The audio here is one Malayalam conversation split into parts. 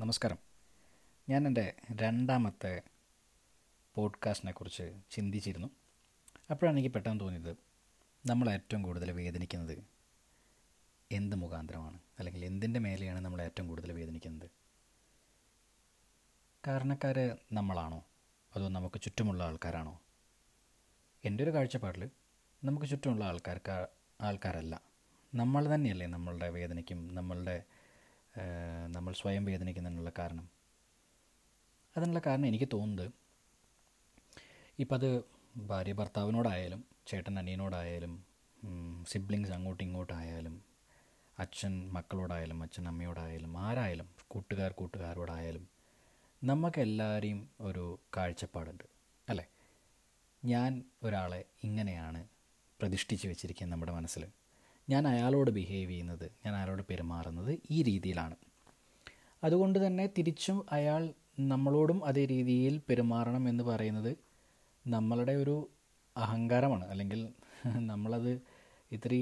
നമസ്കാരം. ഞാൻ എൻ്റെ രണ്ടാമത്തെ പോഡ്കാസ്റ്റിനെ കുറിച്ച് ചിന്തിച്ചിരുന്നു. അപ്പോഴാണ് എനിക്ക് പെട്ടെന്ന് തോന്നിയത്, നമ്മൾ ഏറ്റവും കൂടുതൽ വേദനിക്കുന്നത് എന്ത് മുഖാന്തരമാണ്, അല്ലെങ്കിൽ എന്തിൻ്റെ മേലെയാണ് നമ്മൾ ഏറ്റവും കൂടുതൽ വേദനിക്കുന്നത്? കാരണക്കാർ നമ്മളാണോ, അതോ നമുക്ക് ചുറ്റുമുള്ള ആൾക്കാരാണോ? എൻ്റെ ഒരു കാഴ്ചപ്പാടിൽ നമുക്ക് ചുറ്റുമുള്ള ആൾക്കാരല്ല, നമ്മൾ തന്നെയല്ലേ നമ്മളുടെ വേദനയ്ക്കും നമ്മൾ സ്വയം വേദനിക്കുന്നതിനുള്ള കാരണം. അതിനുള്ള കാരണം എനിക്ക് തോന്നുന്നത്, ഇപ്പം അത് ഭാര്യ ഭർത്താവിനോടായാലും ചേട്ടൻ അനിയനോടായാലും സിബ്ലിങ്സ് അങ്ങോട്ടും ഇങ്ങോട്ടായാലും അച്ഛൻ മക്കളോടായാലും അച്ഛൻ അമ്മയോടായാലും ആരായാലും കൂട്ടുകാരോടായാലും നമുക്കെല്ലാവരെയും ഒരു കാഴ്ചപ്പാടുണ്ട് അല്ലേ? ഞാൻ ഒരാളെ ഇങ്ങനെയാണ് പ്രതിഷ്ഠിച്ച് വെച്ചിരിക്കുന്നത് നമ്മുടെ മനസ്സിൽ. ഞാൻ അയാളോട് ബിഹേവ് ചെയ്യുന്നത്, ഞാൻ അയാളോട് പെരുമാറുന്നത് ഈ രീതിയിലാണ്. അതുകൊണ്ട് തന്നെ തിരിച്ചും അയാൾ നമ്മളോടും അതേ രീതിയിൽ പെരുമാറണം എന്ന് പറയുന്നത് നമ്മളുടെ ഒരു അഹങ്കാരമാണ്. അല്ലെങ്കിൽ നമ്മളത് ഇത്തിരി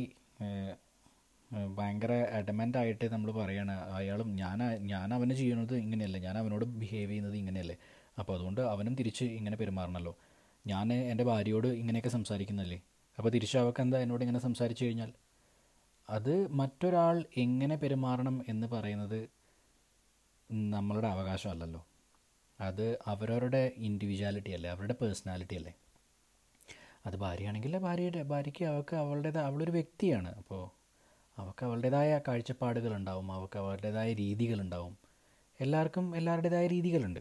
ഭയങ്കര അഡമൻ്റായിട്ട് നമ്മൾ പറയണ, അയാളും ഞാൻ അവന് ചെയ്യുന്നത് ഇങ്ങനെയല്ലേ, ഞാൻ അവനോട് ബിഹേവ് ചെയ്യുന്നത് ഇങ്ങനെയല്ലേ, അപ്പോൾ അതുകൊണ്ട് അവനും തിരിച്ച് ഇങ്ങനെ പെരുമാറണമല്ലോ. ഞാൻ എൻ്റെ ഭാര്യയോട് ഇങ്ങനെയൊക്കെ സംസാരിക്കുന്നല്ലേ, അപ്പോൾ തിരിച്ച് അവൾക്ക് എന്താ എന്നോട് ഇങ്ങനെ സംസാരിച്ചു കഴിഞ്ഞാൽ? അത് മറ്റൊരാൾ എങ്ങനെ പെരുമാറണം എന്ന് പറയുന്നത് നമ്മളുടെ അവകാശമല്ലല്ലോ. അത് അവരവരുടെ ഇൻഡിവിജ്വാലിറ്റി അല്ലേ, അവരുടെ പേഴ്സണാലിറ്റി അല്ലേ. അത് ഭാര്യയാണെങ്കിൽ ഭാര്യയ്ക്ക് അവളൊരു വ്യക്തിയാണ്. അപ്പോൾ അവൾക്ക് അവളുടേതായ കാഴ്ചപ്പാടുകളുണ്ടാവും, അവൾക്ക് അവളുടേതായ രീതികളുണ്ടാവും. എല്ലാവർക്കും എല്ലാവരുടേതായ രീതികളുണ്ട്.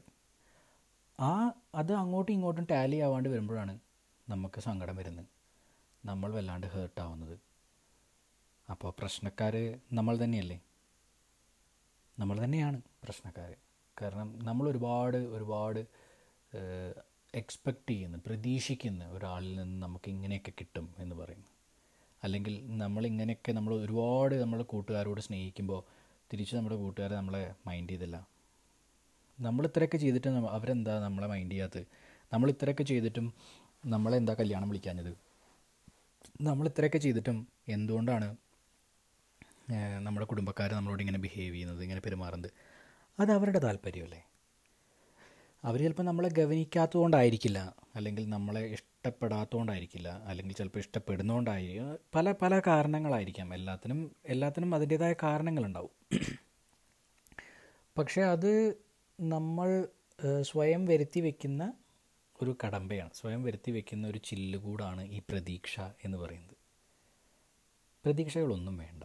അത് അങ്ങോട്ടും ഇങ്ങോട്ടും ടാലി ആവാണ്ട് വരുമ്പോഴാണ് നമുക്ക് സങ്കടം വരുന്നത്, നമ്മൾ വല്ലാണ്ട് ഹേർട്ടാവുന്നത്. അപ്പോൾ പ്രശ്നക്കാർ നമ്മൾ തന്നെയല്ലേ, നമ്മൾ തന്നെയാണ് പ്രശ്നക്കാർ. കാരണം നമ്മൾ ഒരുപാട് എക്സ്പെക്റ്റ് ചെയ്യുന്ന, പ്രതീക്ഷിക്കുന്ന ഒരാളിൽ നിന്ന് നമുക്ക് ഇങ്ങനെയൊക്കെ കിട്ടും എന്ന് പറയുന്നു. അല്ലെങ്കിൽ നമ്മളിങ്ങനെയൊക്കെ നമ്മൾ കൂട്ടുകാരോട് സ്നേഹിക്കുമ്പോൾ തിരിച്ച് നമ്മുടെ കൂട്ടുകാരെ നമ്മളെ മൈൻഡ് ചെയ്തില്ല. നമ്മൾ ഇത്രയൊക്കെ ചെയ്തിട്ട് അവരെന്താ നമ്മളെ മൈൻഡ് ചെയ്യാത്തത്? നമ്മൾ ഇത്രയൊക്കെ ചെയ്തിട്ടും നമ്മളെന്താ കല്യാണം വിളിക്കാഞ്ഞത്? നമ്മൾ ഇത്രയൊക്കെ ചെയ്തിട്ടും എന്തുകൊണ്ടാണ് നമ്മുടെ കുടുംബക്കാർ നമ്മളോട് ഇങ്ങനെ ബിഹേവ് ചെയ്യുന്നത്, ഇങ്ങനെ പെരുമാറുന്നത്? അത് അവരുടെ താല്പര്യമല്ലേ. അവർ ചിലപ്പോൾ നമ്മളെ ഗവനിക്കാത്തത് കൊണ്ടായിരിക്കില്ല, അല്ലെങ്കിൽ നമ്മളെ ഇഷ്ടപ്പെടാത്തത് കൊണ്ടായിരിക്കില്ല, അല്ലെങ്കിൽ ചിലപ്പോൾ ഇഷ്ടപ്പെടുന്നതുകൊണ്ടായിരിക്കും. പല പല കാരണങ്ങളായിരിക്കാം. എല്ലാത്തിനും അതിൻ്റേതായ കാരണങ്ങളുണ്ടാവും. പക്ഷേ അത് നമ്മൾ സ്വയം വരുത്തി വയ്ക്കുന്ന ഒരു കടമ്പയാണ്, സ്വയം വരുത്തി വയ്ക്കുന്ന ഒരു ചില്ലുകൂടാണ് ഈ പ്രതീക്ഷ എന്ന് പറയുന്നത്. പ്രതീക്ഷകളൊന്നും വേണ്ട.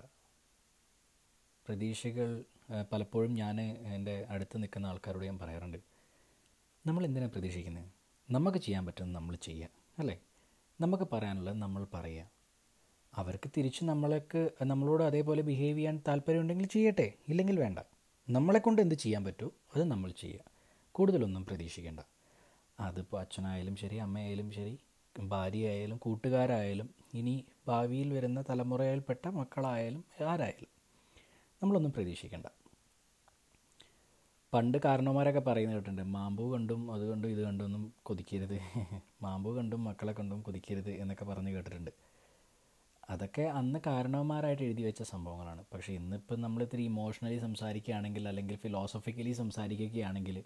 പ്രതീക്ഷകൾ പലപ്പോഴും ഞാൻ എൻ്റെ അടുത്ത് നിൽക്കുന്ന ആൾക്കാരോട് ഞാൻ പറയാറുണ്ട്, നമ്മൾ എന്തിനാണ് പ്രതീക്ഷിക്കുന്നത്? നമുക്ക് ചെയ്യാൻ പറ്റുന്നത് നമ്മൾ ചെയ്യുക അല്ലേ, നമുക്ക് പറയാനുള്ളത് നമ്മൾ പറയുക. അവർക്ക് തിരിച്ച് നമ്മളോട് അതേപോലെ ബിഹേവ് ചെയ്യാൻ താല്പര്യമുണ്ടെങ്കിൽ ചെയ്യട്ടെ, ഇല്ലെങ്കിൽ വേണ്ട. നമ്മളെക്കൊണ്ട് എന്ത് ചെയ്യാൻ പറ്റുമോ അത് നമ്മൾ ചെയ്യുക, കൂടുതലൊന്നും പ്രതീക്ഷിക്കേണ്ട. അതിപ്പോൾ അച്ഛനായാലും ശരി, അമ്മയായാലും ശരി, ഭാര്യയായാലും കൂട്ടുകാരായാലും ഇനി ഭാവിയിൽ വരുന്ന തലമുറയിൽപ്പെട്ട മക്കളായാലും ആരായാലും നമ്മളൊന്നും പ്രതീക്ഷിക്കേണ്ട. പണ്ട് കാരണവന്മാരൊക്കെ പറയുന്നത് കേട്ടിട്ടുണ്ട്, മാമ്പൂ കണ്ടും അത് കണ്ടും ഇത് കണ്ടൊന്നും കൊതിക്കരുത്, മാമ്പൂ കണ്ടും മക്കളെ കണ്ടും കൊതിക്കരുത് എന്നൊക്കെ പറഞ്ഞ് കേട്ടിട്ടുണ്ട്. അതൊക്കെ അന്ന് കാരണവന്മാരായിട്ട് എഴുതി വെച്ച സംഭവങ്ങളാണ്. പക്ഷേ ഇന്നിപ്പോൾ നമ്മളിത്തിരി ഇമോഷണലി സംസാരിക്കുകയാണെങ്കിൽ, അല്ലെങ്കിൽ ഫിലോസഫിക്കലി സംസാരിക്കുകയാണെങ്കിൽ,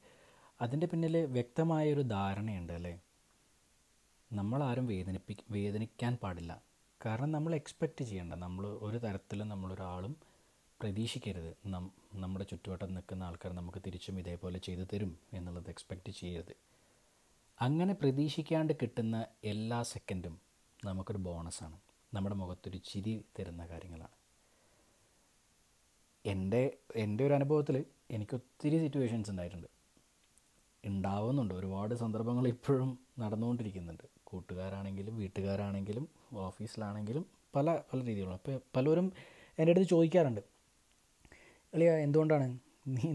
അതിൻ്റെ പിന്നിൽ വ്യക്തമായൊരു ധാരണയുണ്ട് അല്ലേ. നമ്മളാരും വേദനിക്കാൻ പാടില്ല. കാരണം നമ്മൾ എക്സ്പെക്റ്റ് ചെയ്യേണ്ട, നമ്മൾ ഒരു തരത്തിലും നമ്മളൊരാളും പ്രതീക്ഷിക്കരുത്. നമ്മുടെ ചുറ്റുവട്ടം നിൽക്കുന്ന ആൾക്കാർ നമുക്ക് തിരിച്ചും ഇതേപോലെ ചെയ്തു തരും എന്നുള്ളത് എക്സ്പെക്റ്റ് ചെയ്യരുത്. അങ്ങനെ പ്രതീക്ഷിക്കാണ്ട് കിട്ടുന്ന എല്ലാ സെക്കൻഡും നമുക്കൊരു ബോണസാണ്, നമ്മുടെ മുഖത്തൊരു ചിരി തരുന്ന കാര്യങ്ങളാണ്. എൻ്റെ ഒരു അനുഭവത്തിൽ എനിക്ക് ഒത്തിരി സിറ്റുവേഷൻസ് ഉണ്ടാവുന്നുണ്ട്. ഒരുപാട് സന്ദർഭങ്ങൾ ഇപ്പോഴും നടന്നുകൊണ്ടിരിക്കുന്നുണ്ട്. കൂട്ടുകാരാണെങ്കിലും വീട്ടുകാരാണെങ്കിലും ഓഫീസിലാണെങ്കിലും പല പല രീതിയിലുള്ള. അപ്പോൾ പലരും എൻ്റെ അടുത്ത് ചോദിക്കാറുണ്ട്, അളിയ എന്തുകൊണ്ടാണ്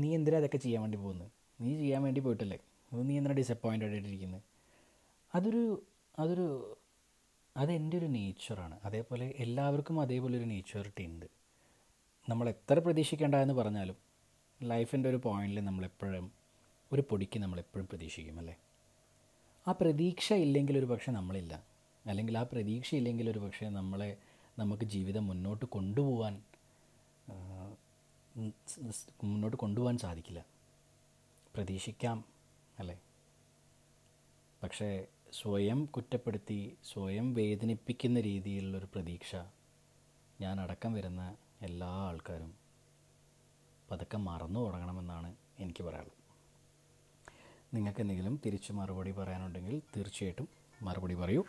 നീ എന്തിനാ അതൊക്കെ ചെയ്യാൻ വേണ്ടി പോകുന്നത്? നീ ചെയ്യാൻ വേണ്ടി പോയിട്ടല്ലേ, അത് നീ എന്തിനാണ് ഡിസപ്പോയിൻ്റഡ് ആയിട്ടിരിക്കുന്നത്? അതെൻ്റെ ഒരു നേച്ചറാണ്. അതേപോലെ എല്ലാവർക്കും അതേപോലെ ഒരു നേച്ചറിറ്റി ഉണ്ട്. നമ്മൾ എത്ര പ്രതീക്ഷിക്കേണ്ടതെന്ന് പറഞ്ഞാലും ലൈഫിൻ്റെ ഒരു പോയിന്റിൽ നമ്മളെപ്പോഴും ഒരു പൊടിക്ക് നമ്മളെപ്പോഴും പ്രതീക്ഷിക്കും അല്ലേ. ആ പ്രതീക്ഷ ഇല്ലെങ്കിൽ ഒരു പക്ഷേ നമ്മളില്ല, അല്ലെങ്കിൽ ആ പ്രതീക്ഷ ഇല്ലെങ്കിൽ ഒരു പക്ഷേ നമുക്ക് ജീവിതം മുന്നോട്ട് കൊണ്ടുപോകാൻ സാധിക്കില്ല. പ്രതീക്ഷിക്കാം അല്ലേ. പക്ഷേ സ്വയം കുറ്റപ്പെടുത്തി സ്വയം വേദനിപ്പിക്കുന്ന രീതിയിലുള്ളൊരു പ്രതീക്ഷ ഞാനടക്കം വരുന്ന എല്ലാ ആൾക്കാരും പതുക്കെ മറന്നു തുടങ്ങണമെന്നാണ് എനിക്ക് പറയാനുള്ളത്. നിങ്ങൾക്കെന്തെങ്കിലും തിരിച്ച് മറുപടി പറയാനുണ്ടെങ്കിൽ തീർച്ചയായിട്ടും മറുപടി പറയൂ.